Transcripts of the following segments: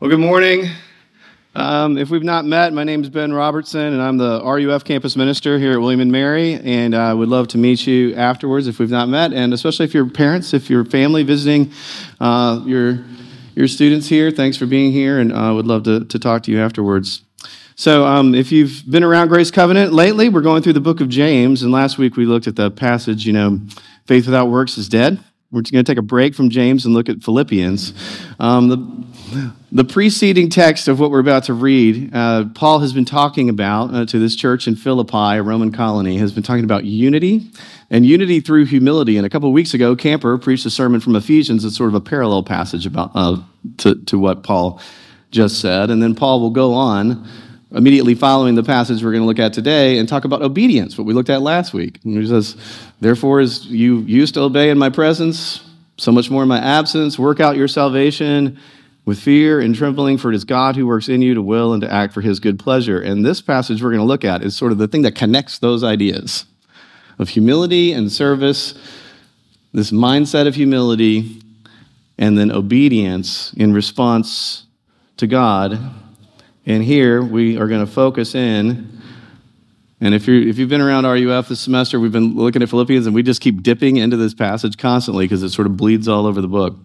Well, good morning. If we've not met, my name is Ben Robertson, and I'm the RUF campus minister here at William & Mary, and I would love to meet you afterwards if we've not met, and especially if you're parents, if you're family visiting your students here, thanks for being here, and I would love to talk to you afterwards. So if you've been around Grace Covenant lately, we're going through the book of James, and last week we looked at the passage, faith without works is dead. We're going to take a break from James and look at Philippians. The preceding text of what we're about to read, Paul has been talking about to this church in Philippi, a Roman colony, has been talking about unity and unity through humility. And a couple of weeks ago, Camper preached a sermon from Ephesians that's sort of a parallel passage about to what Paul just said. And then Paul will go on immediately following the passage we're going to look at today and talk about obedience, what we looked at last week. And he says, therefore, as you used to obey in my presence, so much more in my absence, work out your salvation with fear and trembling, for it is God who works in you to will and to act for his good pleasure. And this passage we're going to look at is sort of the thing that connects those ideas of humility and service, this mindset of humility, and then obedience in response to God. And here we are going to focus in, and if you've been around RUF this semester, we've been looking at Philippians, and we just keep dipping into this passage constantly because it sort of bleeds all over the book.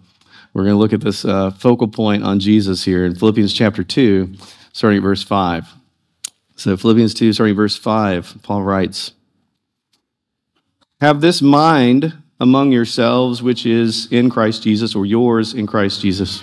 We're going to look at this focal point on Jesus here in Philippians chapter 2, starting at verse 5. So Philippians 2, starting at verse 5, Paul writes, have this mind among yourselves which is in Christ Jesus, or yours in Christ Jesus,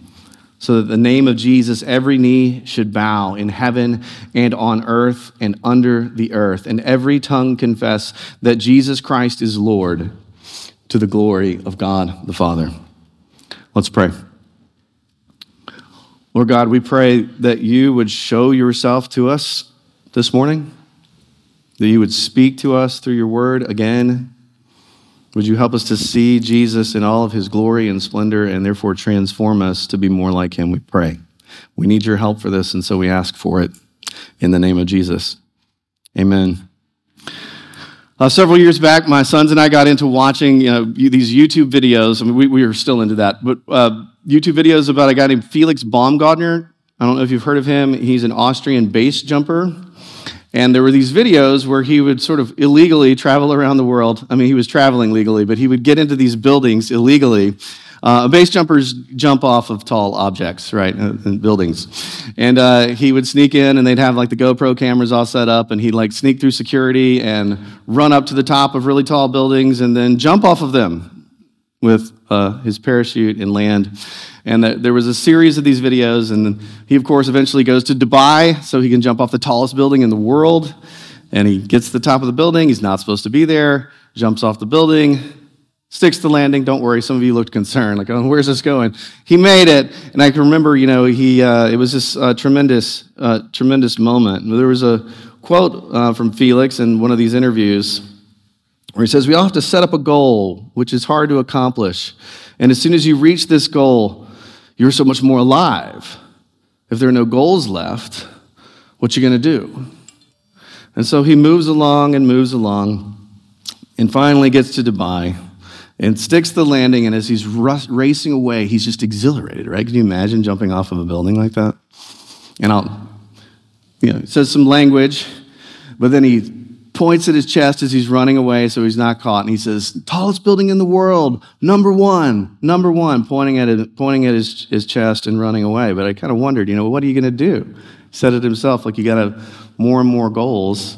so that the name of Jesus, every knee should bow in heaven and on earth and under the earth, and every tongue confess that Jesus Christ is Lord, to the glory of God the Father. Let's pray. Lord God, we pray that you would show yourself to us this morning, that you would speak to us through your word again. Would you help us to see Jesus in all of his glory and splendor, and therefore transform us to be more like him, we pray. We need your help for this, and so we ask for it in the name of Jesus. Amen. Several years back, my sons and I got into watching these YouTube videos. I mean, we are still into that, but YouTube videos about a guy named Felix Baumgartner. I don't know if you've heard of him. He's an Austrian base jumper. And there were these videos where he would sort of illegally travel around the world. I mean, he was traveling legally, but he would get into these buildings illegally. Base jumpers jump off of tall objects, right, in buildings. And he would sneak in, and they'd have, like, the GoPro cameras all set up, and he'd, like, sneak through security and run up to the top of really tall buildings and then jump off of them with his parachute and land. And there was a series of these videos, and he, of course, eventually goes to Dubai so he can jump off the tallest building in the world, and he gets to the top of the building. He's not supposed to be there, jumps off the building, sticks the landing. Don't worry, some of you looked concerned, like, oh, where's this going? He made it, and I can remember, it was this tremendous moment. There was a quote from Felix in one of these interviews where he says, we all have to set up a goal, which is hard to accomplish, and as soon as you reach this goal, you're so much more alive. If there are no goals left, what you going to do? And so he moves along, and finally gets to Dubai, and sticks the landing, and as he's racing away, he's just exhilarated, right? Can you imagine jumping off of a building like that? And he says some language, but then he points at his chest as he's running away so he's not caught, and he says, tallest building in the world, number one, pointing at his chest and running away. But I kind of wondered, what are you going to do? He said it himself, like, you got to more and more goals.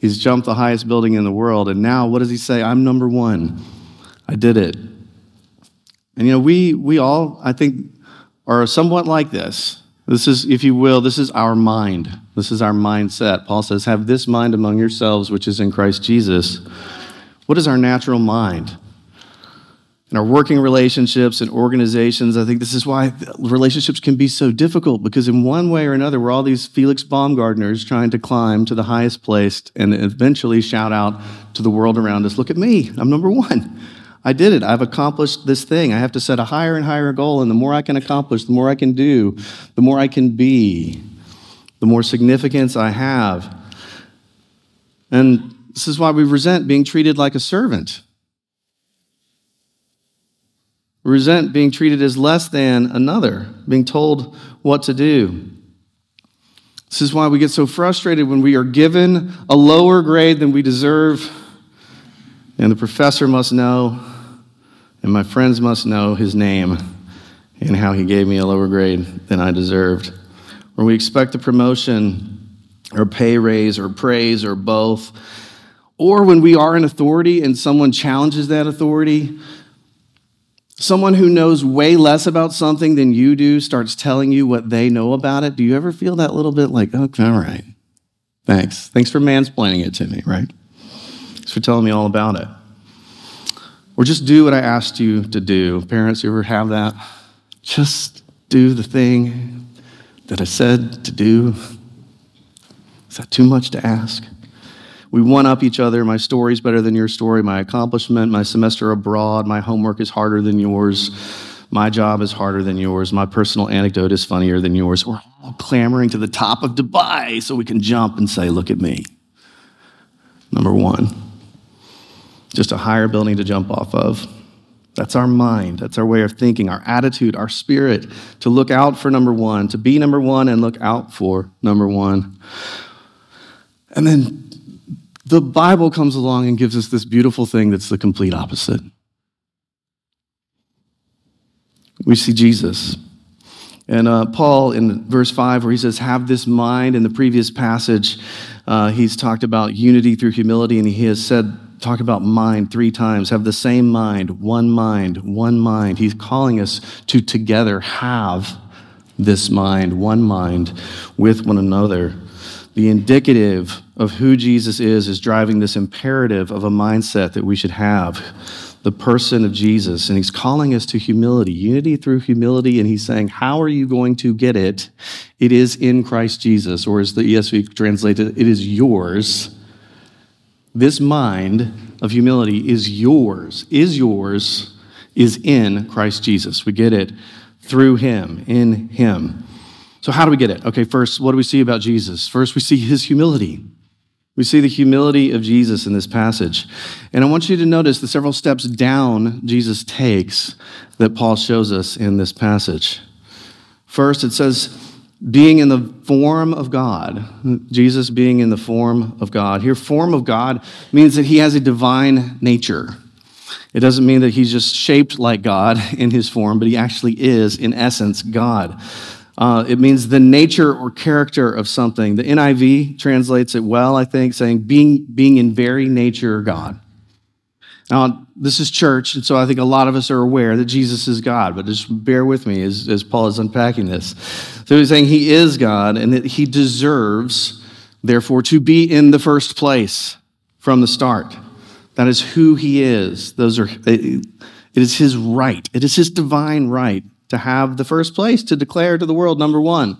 He's jumped the highest building in the world, and now what does he say? I'm number one. I did it. And, we all, I think, are somewhat like this. This is, if you will, this is our mind. This is our mindset. Paul says, have this mind among yourselves, which is in Christ Jesus. What is our natural mind? in our working relationships and organizations. I think this is why relationships can be so difficult, because in one way or another, we're all these Felix Baumgartners trying to climb to the highest place and eventually shout out to the world around us, look at me, I'm number one. I did it. I've accomplished this thing. I have to set a higher and higher goal, and the more I can accomplish, the more I can do, the more I can be, the more significance I have. And this is why we resent being treated like a servant. We resent being treated as less than another, being told what to do. This is why we get so frustrated when we are given a lower grade than we deserve, and the professor must know, and my friends must know his name and how he gave me a lower grade than I deserved. Or we expect a promotion or pay raise or praise or both. Or when we are in authority and someone challenges that authority, someone who knows way less about something than you do starts telling you what they know about it. Do you ever feel that little bit like, okay, all right, thanks. Thanks for mansplaining it to me, right? For telling me all about it. Or just do what I asked you to do. Parents, you ever have that? Just do the thing that I said to do. Is that too much to ask? We one-up each other. My story's better than your story. My accomplishment, my semester abroad, my homework is harder than yours. My job is harder than yours. My personal anecdote is funnier than yours. We're all clamoring to the top of Dubai so we can jump and say, look at me. Number one. Just a higher building to jump off of. That's our mind. That's our way of thinking, our attitude, our spirit, to look out for number one, to be number one and look out for number one. And then the Bible comes along and gives us this beautiful thing that's the complete opposite. We see Jesus. And Paul, in verse 5, where he says, have this mind, in the previous passage, he's talked about unity through humility, and he has said, talk about mind three times. Have the same mind, one mind, one mind. He's calling us to together have this mind, one mind, with one another. The indicative of who Jesus is driving this imperative of a mindset that we should have, the person of Jesus. And he's calling us to humility, unity through humility. And he's saying, how are you going to get it? It is in Christ Jesus, or as the ESV translated, it is yours. This mind of humility is yours, is in Christ Jesus. We get it through him, in him. So how do we get it? Okay, first, what do we see about Jesus? First, we see his humility. We see the humility of Jesus in this passage. And I want you to notice the several steps down Jesus takes that Paul shows us in this passage. First, it says, being in the form of God, Jesus being in the form of God. Here, form of God means that he has a divine nature. It doesn't mean that he's just shaped like God in his form, but he actually is, in essence, God. It means the nature or character of something. The NIV translates it well, I think, saying being in very nature God. Now, this is church, and so I think a lot of us are aware that Jesus is God, but just bear with me as Paul is unpacking this. So he's saying he is God and that he deserves, therefore, to be in the first place from the start. That is who he is. It is his right. It is his divine right to have the first place, to declare to the world, number one.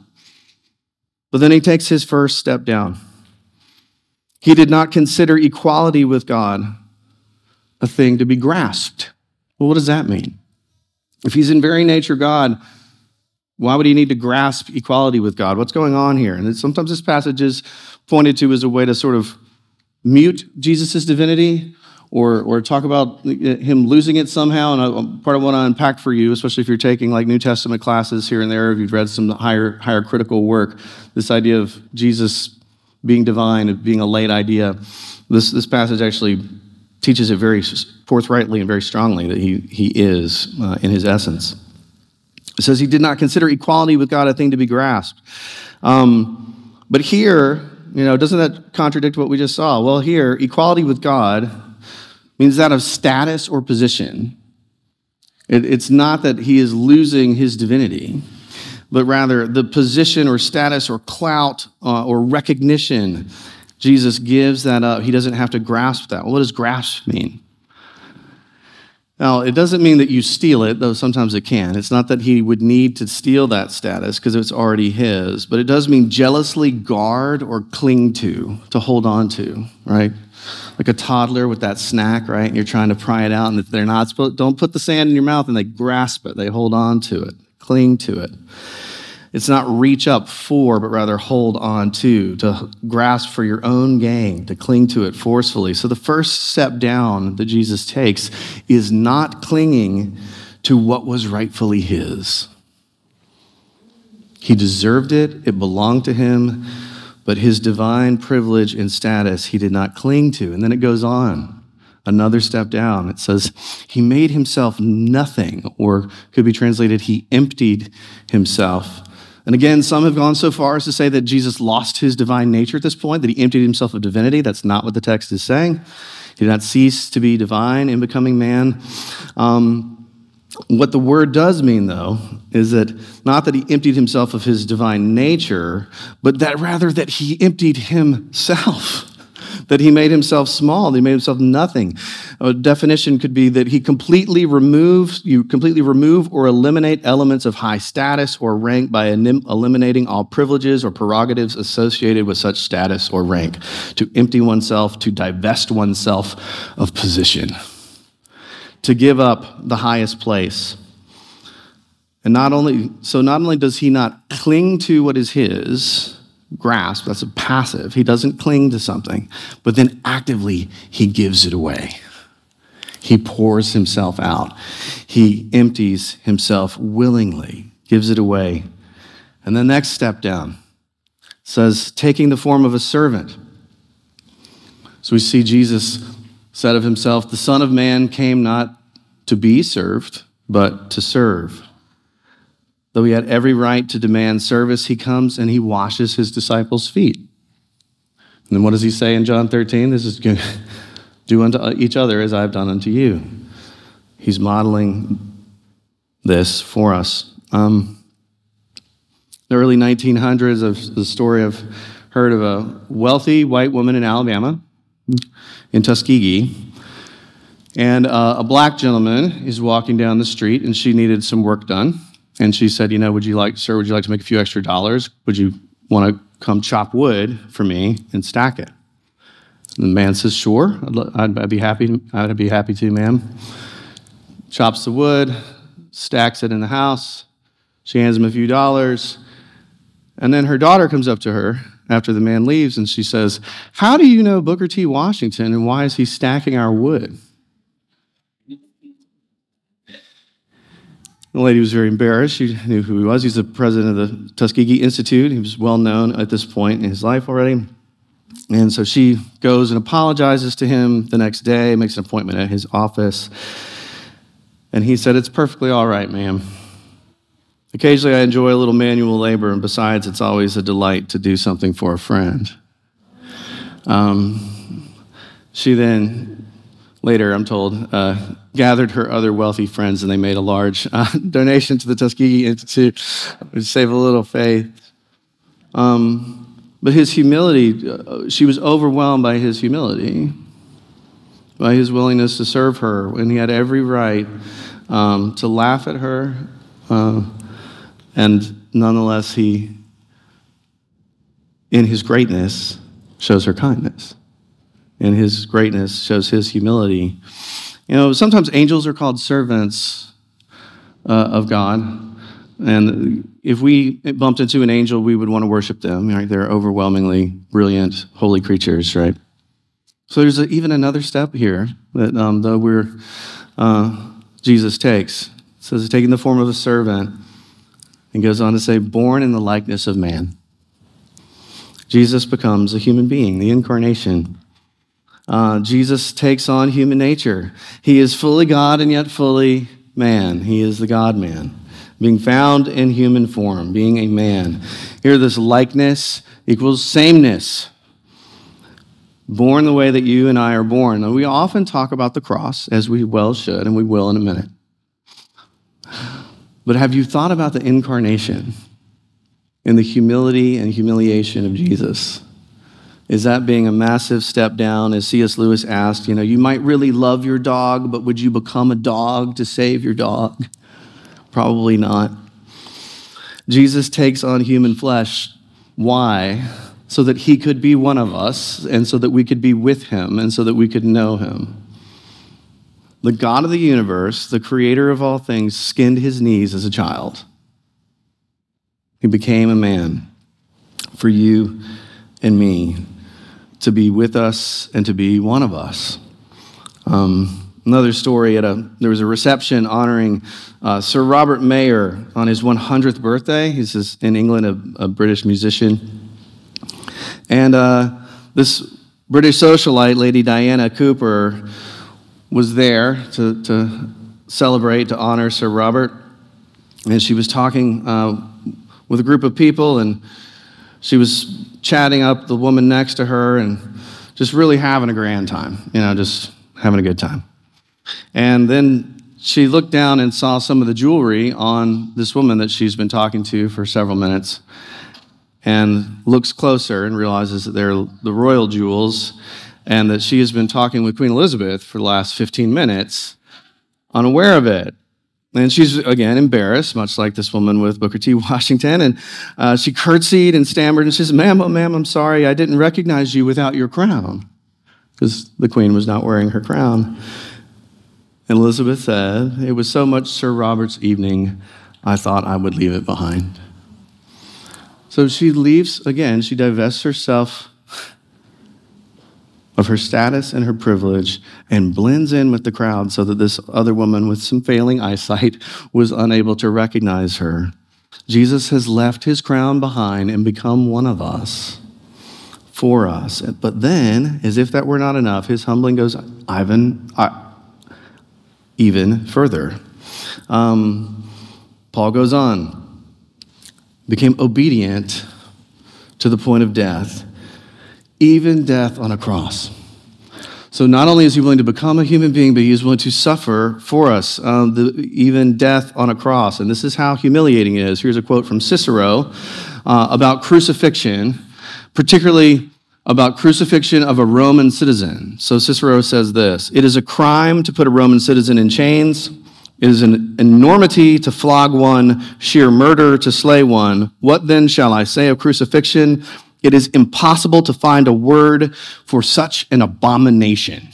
But then he takes his first step down. He did not consider equality with God a thing to be grasped. Well, what does that mean? If he's in very nature God, why would he need to grasp equality with God? What's going on here? And sometimes this passage is pointed to as a way to sort of mute Jesus' divinity or talk about him losing it somehow. And part of what I unpack for you, especially if you're taking like New Testament classes here and there, if you've read some higher critical work, this idea of Jesus being divine, of being a late idea, this passage actually teaches it very forthrightly and very strongly that he is in his essence. It says he did not consider equality with God a thing to be grasped. But here, doesn't that contradict what we just saw? Well, here, equality with God means that of status or position. It's not that he is losing his divinity, but rather the position or status or clout or recognition. Jesus gives that up. He doesn't have to grasp that. Well, what does grasp mean? Now, it doesn't mean that you steal it, though sometimes it can. It's not that he would need to steal that status because it's already his, but it does mean jealously guard or cling to hold on to, right? Like a toddler with that snack, right? And you're trying to pry it out and they're not supposed, don't put the sand in your mouth, and they grasp it, they hold on to it, cling to it. It's not reach up for, but rather hold on to grasp for your own gain, to cling to it forcefully. So the first step down that Jesus takes is not clinging to what was rightfully his. He deserved it, it belonged to him, but his divine privilege and status he did not cling to. And then it goes on, another step down. It says, he made himself nothing, or could be translated, he emptied himself. And again, some have gone so far as to say that Jesus lost his divine nature at this point, that he emptied himself of divinity. That's not what the text is saying. He did not cease to be divine in becoming man. What the word does mean, though, is that not that he emptied himself of his divine nature, but that rather that he emptied himself, that he made himself small, that he made himself nothing. A definition could be that he completely remove or eliminate elements of high status or rank by eliminating all privileges or prerogatives associated with such status or rank. To empty oneself, to divest oneself of position, to give up the highest place. And not only does he not cling to what is his, grasp, that's a passive. He doesn't cling to something, but then actively he gives it away. He pours himself out. He empties himself willingly, gives it away. And the next step down says, taking the form of a servant. So we see Jesus said of himself, the Son of Man came not to be served, but to serve. Though he had every right to demand service, he comes and he washes his disciples' feet. And then what does he say in John 13? This is good. Do unto each other as I have done unto you. He's modeling this for us. The early 1900s, of the story I've heard of a wealthy white woman in Alabama, in Tuskegee, and a black gentleman is walking down the street, and she needed some work done. And she said, would you like to make a few extra dollars? Would you want to come chop wood for me and stack it? And the man says, sure, I'd be happy to, ma'am. Chops the wood, stacks it in the house. She hands him a few dollars. And then her daughter comes up to her after the man leaves, and she says, how do you know Booker T. Washington, and why is he stacking our wood? The lady was very embarrassed. She knew who he was. He's the president of the Tuskegee Institute. He was well known at this point in his life already. And so she goes and apologizes to him the next day, makes an appointment at his office. And he said, it's perfectly all right, ma'am. Occasionally I enjoy a little manual labor, and besides, it's always a delight to do something for a friend. She then, later, I'm told, gathered her other wealthy friends, and they made a large donation to the Tuskegee Institute to save a little faith. But his humility, she was overwhelmed by his humility, by his willingness to serve her, and he had every right to laugh at her, and nonetheless, he, in his greatness, shows her kindness. And his greatness shows his humility. You know, sometimes angels are called servants of God. And if we bumped into an angel, we would want to worship them, right? They're overwhelmingly brilliant, holy creatures, right? So there's even another step here that Jesus takes. It says, taking the form of a servant, and goes on to say, born in the likeness of man. Jesus becomes a human being, the incarnation. Jesus takes on human nature. He is fully God and yet fully man. He is the God-man, being found in human form, being a man. Here, this likeness equals sameness. Born the way that you and I are born. Now, we often talk about the cross, as we well should, and we will in a minute. But have you thought about the incarnation and the humility and humiliation of Jesus? is that being a massive step down? As C.S. Lewis asked, you might really love your dog, but would you become a dog to save your dog? Probably not. Jesus takes on human flesh. Why? So that he could be one of us, and so that we could be with him, and so that we could know him. The God of the universe, the creator of all things, skinned his knees as a child. He became a man for you and me, to be with us and to be one of us. Another story, there was a reception honoring Sir Robert Mayer on his 100th birthday. He's in England, a British musician. And this British socialite, Lady Diana Cooper, was there to celebrate, to honor Sir Robert. And she was talking with a group of people, and she was chatting up the woman next to her and just really having a grand time, just having a good time. And then she looked down and saw some of the jewelry on this woman that she's been talking to for several minutes, and looks closer and realizes that they're the royal jewels, and that she has been talking with Queen Elizabeth for the last 15 minutes, unaware of it. And she's, again, embarrassed, much like this woman with Booker T. Washington, and she curtsied and stammered, and she says, "Ma'am, oh, ma'am, I'm sorry, I didn't recognize you without your crown," because the queen was not wearing her crown. And Elizabeth said, "It was so much Sir Robert's evening, I thought I would leave it behind." So she leaves, again, she divests herself of her status and her privilege and blends in with the crowd so that this other woman with some failing eyesight was unable to recognize her. Jesus has left his crown behind and become one of us, for us. But then, as if that were not enough, his humbling goes even further. Paul goes on, became obedient to the point of death, even death on a cross. So not only is he willing to become a human being, but he is willing to suffer for us, even death on a cross. And this is how humiliating it is. Here's a quote from Cicero about crucifixion, particularly about crucifixion of a Roman citizen. So Cicero says this: "It is a crime to put a Roman citizen in chains. It is an enormity to flog one, sheer murder to slay one. What then shall I say of crucifixion? It is impossible to find a word for such an abomination."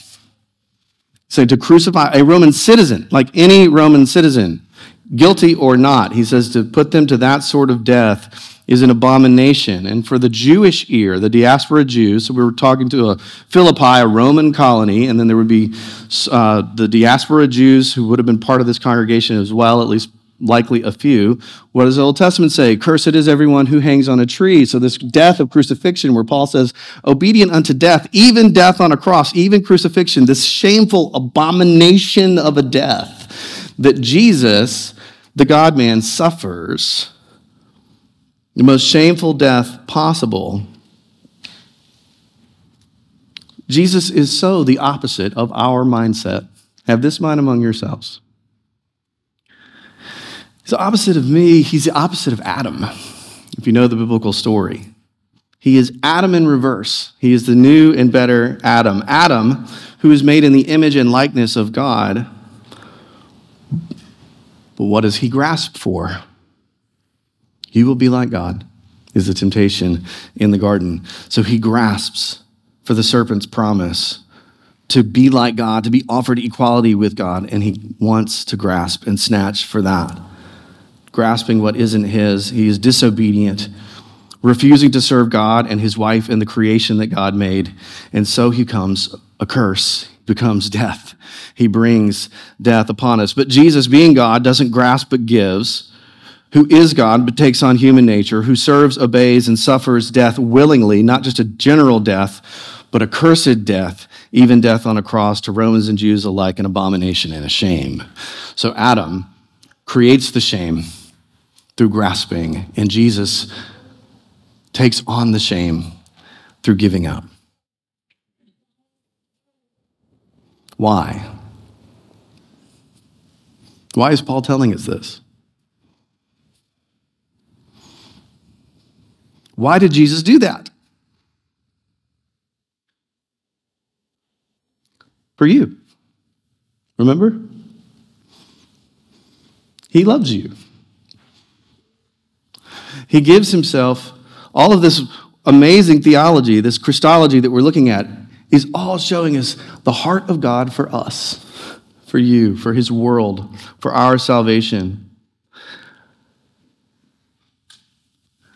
So to crucify a Roman citizen, like any Roman citizen, guilty or not, he says to put them to that sort of death is an abomination. And for the Jewish ear, the diaspora Jews, so we were talking to Philippi, a Roman colony, and then there would be the diaspora Jews who would have been part of this congregation as well, at least likely a few. What does the Old Testament say? "Cursed is everyone who hangs on a tree." So this death of crucifixion, where Paul says, obedient unto death, even death on a cross, even crucifixion, this shameful abomination of a death that Jesus, the God-man, suffers, the most shameful death possible. Jesus is so the opposite of our mindset. Have this mind among yourselves. He's the opposite of me. He's the opposite of Adam, if you know the biblical story. He is Adam in reverse. He is the new and better Adam. Adam, who is made in the image and likeness of God. But what does he grasp for? "You will be like God," is the temptation in the garden. So he grasps for the serpent's promise to be like God, to be offered equality with God, and he wants to grasp and snatch for that. Grasping what isn't his, he is disobedient, refusing to serve God and his wife and the creation that God made. And so he comes a curse, becomes death. He brings death upon us. But Jesus, being God, doesn't grasp but gives, who is God but takes on human nature, who serves, obeys, and suffers death willingly, not just a general death, but a cursed death, even death on a cross, to Romans and Jews alike, an abomination and a shame. So Adam creates the shame through grasping, and Jesus takes on the shame through giving up. Why? Why is Paul telling us this? Why did Jesus do that? for you. Remember? He loves you. He gives himself. All of this amazing theology, this Christology that we're looking at, is all showing us the heart of God for us, for you, for his world, for our salvation.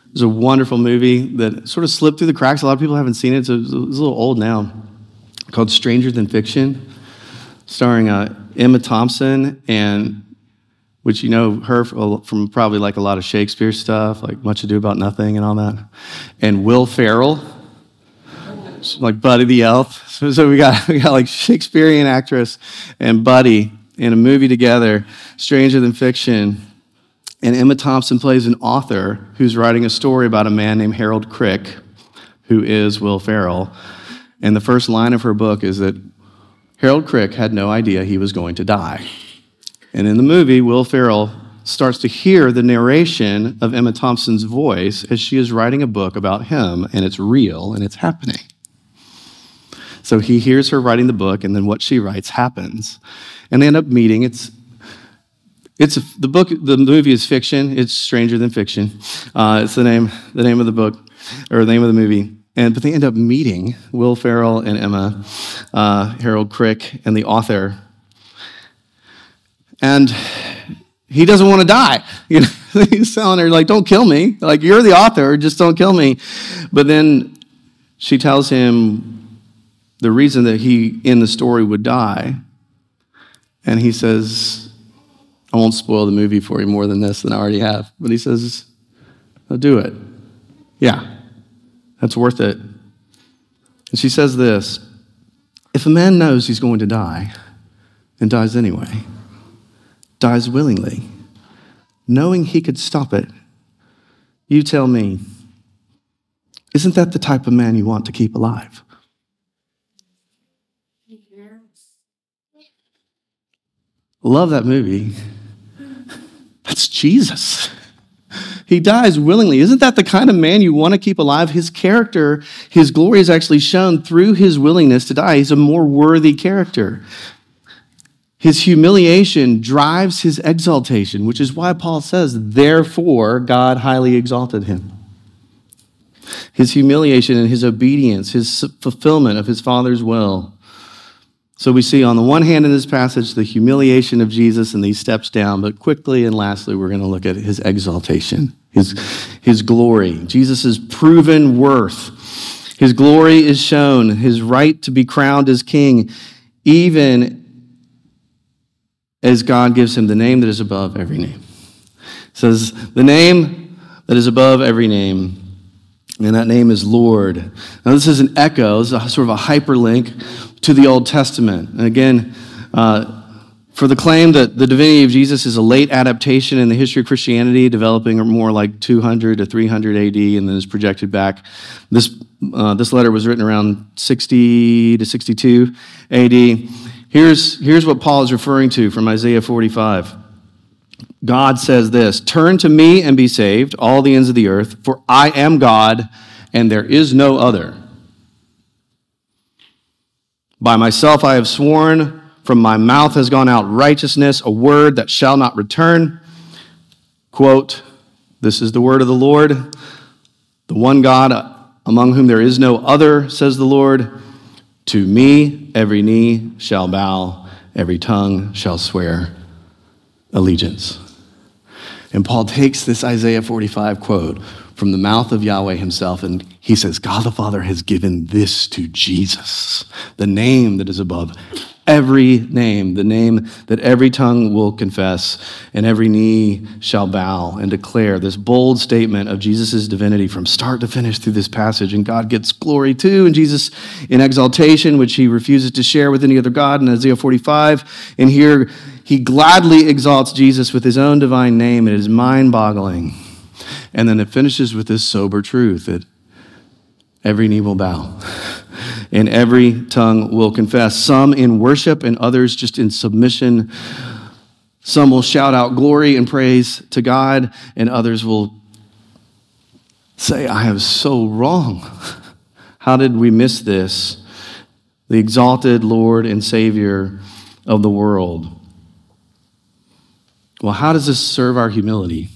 There's a wonderful movie that sort of slipped through the cracks. A lot of people haven't seen it, so it's a little old now, called Stranger Than Fiction, starring Emma Thompson, and which you know her from probably like a lot of Shakespeare stuff, like Much Ado About Nothing and all that. And Will Ferrell, like Buddy the Elf. So we got like Shakespearean actress and Buddy in a movie together, Stranger Than Fiction. And Emma Thompson plays an author who's writing a story about a man named Harold Crick, who is Will Ferrell. And the first line of her book is that Harold Crick had no idea he was going to die. And in the movie, Will Ferrell starts to hear the narration of Emma Thompson's voice as she is writing a book about him, and it's real, and it's happening. So he hears her writing the book, and then what she writes happens. And they end up meeting. The movie is fiction. It's Stranger Than Fiction. It's the name of the book, or the name of the movie. But they end up meeting, Will Ferrell and Emma, Harold Crick, and the author. And he doesn't want to die. You know, he's telling her, like, don't kill me. Like, you're the author, just don't kill me. But then she tells him the reason that he, in the story, would die. And he says, I won't spoil the movie for you more than this than I already have. But he says, I'll do it. Yeah, that's worth it. And she says this, if a man knows he's going to die and dies anyway, dies willingly, knowing he could stop it, you tell me, isn't that the type of man you want to keep alive? Love that movie. That's Jesus. He dies willingly. Isn't that the kind of man you want to keep alive? His character, his glory is actually shown through his willingness to die. He's a more worthy character. His humiliation drives his exaltation, which is why Paul says, therefore, God highly exalted him. His humiliation and his obedience, his fulfillment of his Father's will. So we see on the one hand in this passage, the humiliation of Jesus and these steps down, but quickly and lastly, we're going to look at his exaltation, his glory, Jesus' proven worth. His glory is shown, his right to be crowned as king, even as God gives him the name that is above every name. It says, the name that is above every name, and that name is Lord. Now, this is an echo, this is a sort of a hyperlink to the Old Testament. And again, for the claim that the divinity of Jesus is a late adaptation in the history of Christianity, developing more like 200 to 300 AD, and then is projected back. This letter was written around 60 to 62 AD. Here's what Paul is referring to from Isaiah 45. God says this, turn to me and be saved, all the ends of the earth, for I am God, and there is no other. By myself I have sworn, from my mouth has gone out righteousness, a word that shall not return. Quote, this is the word of the Lord, the one God among whom there is no other, says the Lord. To me, every knee shall bow, every tongue shall swear allegiance. And Paul takes this Isaiah 45 quote from the mouth of Yahweh himself, and he says, God the Father has given this to Jesus, the name that is above every name, the name that every tongue will confess, and every knee shall bow and declare this bold statement of Jesus' divinity from start to finish through this passage. And God gets glory too, and Jesus in exaltation, which he refuses to share with any other God in Isaiah 45. And here he gladly exalts Jesus with his own divine name, and it is mind-boggling. And then it finishes with this sober truth that every knee will bow. And every tongue will confess, some in worship and others just in submission. Some will shout out glory and praise to God, and others will say, I am so wrong. How did we miss this? the exalted Lord and Savior of the world. Well, how does this serve our humility?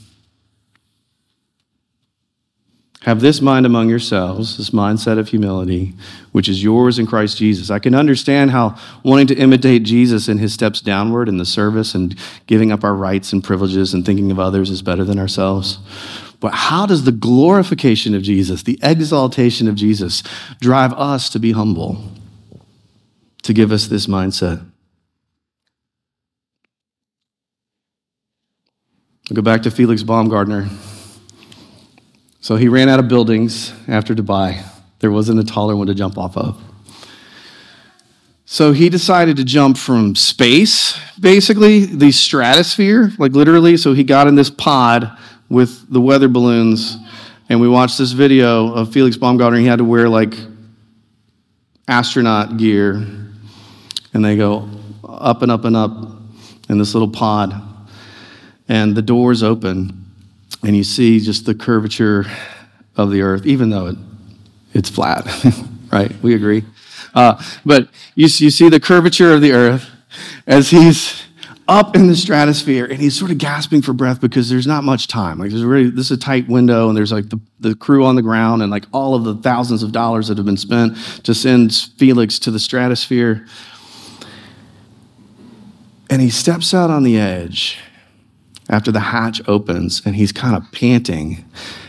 Have this mind among yourselves, this mindset of humility, which is yours in Christ Jesus. I can understand how wanting to imitate Jesus in his steps downward in the service and giving up our rights and privileges and thinking of others is better than ourselves. But how does the glorification of Jesus, the exaltation of Jesus, drive us to be humble, to give us this mindset? I'll go back to Felix Baumgartner. So he ran out of buildings after Dubai. There wasn't a taller one to jump off of. So he decided to jump from space, basically, the stratosphere, like literally. So he got in this pod with the weather balloons, and we watched this video of Felix Baumgartner. He had to wear like astronaut gear, and they go up and up and up in this little pod, and the doors open. And you see just the curvature of the earth, even though it's flat, right? We agree. But you see the curvature of the earth as he's up in the stratosphere, and he's sort of gasping for breath because there's not much time. Like there's really, this is a tight window, and there's like the crew on the ground and like all of the thousands of dollars that have been spent to send Felix to the stratosphere. And he steps out on the edge after the hatch opens, and he's kind of panting,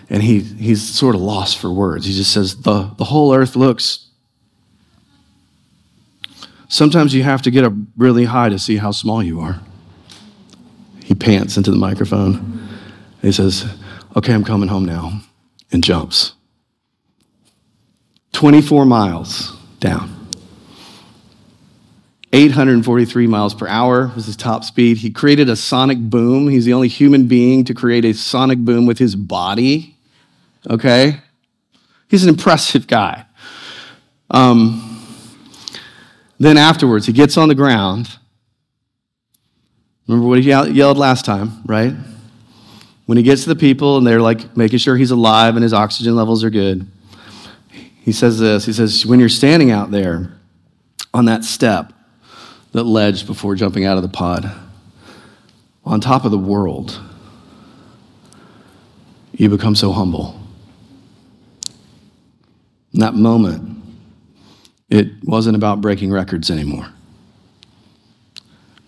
and he's sort of lost for words. He just says, the whole earth looks. Sometimes you have to get up really high to see how small you are. He pants into the microphone, and he says, okay, I'm coming home now, and jumps. 24 miles down. 843 miles per hour was his top speed. He created a sonic boom. He's the only human being to create a sonic boom with his body, okay? He's an impressive guy. Then afterwards, he gets on the ground. Remember what he yelled last time, right? When he gets to the people and they're like making sure he's alive and his oxygen levels are good, he says this, he says, when you're standing out there on that step, that ledge before jumping out of the pod, on top of the world, you become so humble. In that moment, it wasn't about breaking records anymore.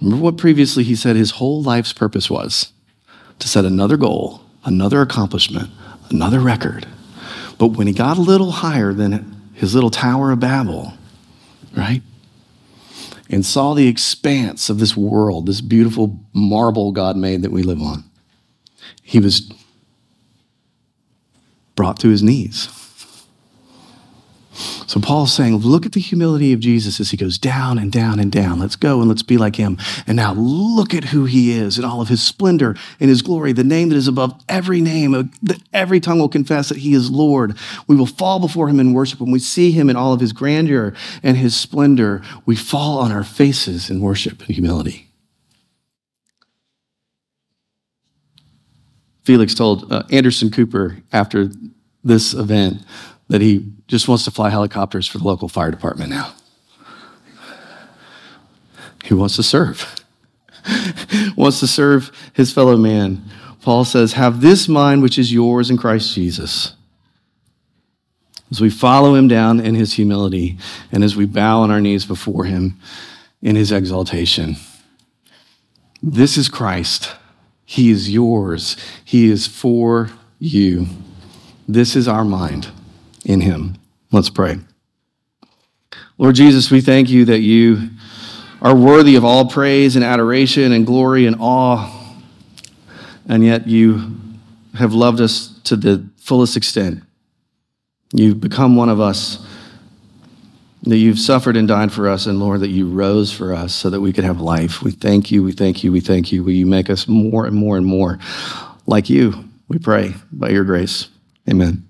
Remember what previously he said his whole life's purpose was? To set another goal, another accomplishment, another record. But when he got a little higher than his little Tower of Babel, right? And saw the expanse of this world, this beautiful marble God made that we live on, he was brought to his knees. So Paul's saying, look at the humility of Jesus as he goes down and down and down. Let's go and let's be like him. And now look at who he is in all of his splendor and his glory, the name that is above every name, that every tongue will confess that he is Lord. We will fall before him in worship. When we see him in all of his grandeur and his splendor, we fall on our faces in worship and humility. Felix told Anderson Cooper after this event that he just wants to fly helicopters for the local fire department now. He wants to serve. Wants to serve his fellow man. Paul says, have this mind which is yours in Christ Jesus. As we follow him down in his humility and as we bow on our knees before him in his exaltation. This is Christ. He is yours. He is for you. This is our mind in him. Let's pray. Lord Jesus, we thank you that you are worthy of all praise and adoration and glory and awe, and yet you have loved us to the fullest extent. You've become one of us, that you've suffered and died for us, and Lord, that you rose for us so that we could have life. We thank you, we thank you, we thank you. Will you make us more and more and more like you? We pray by your grace. Amen.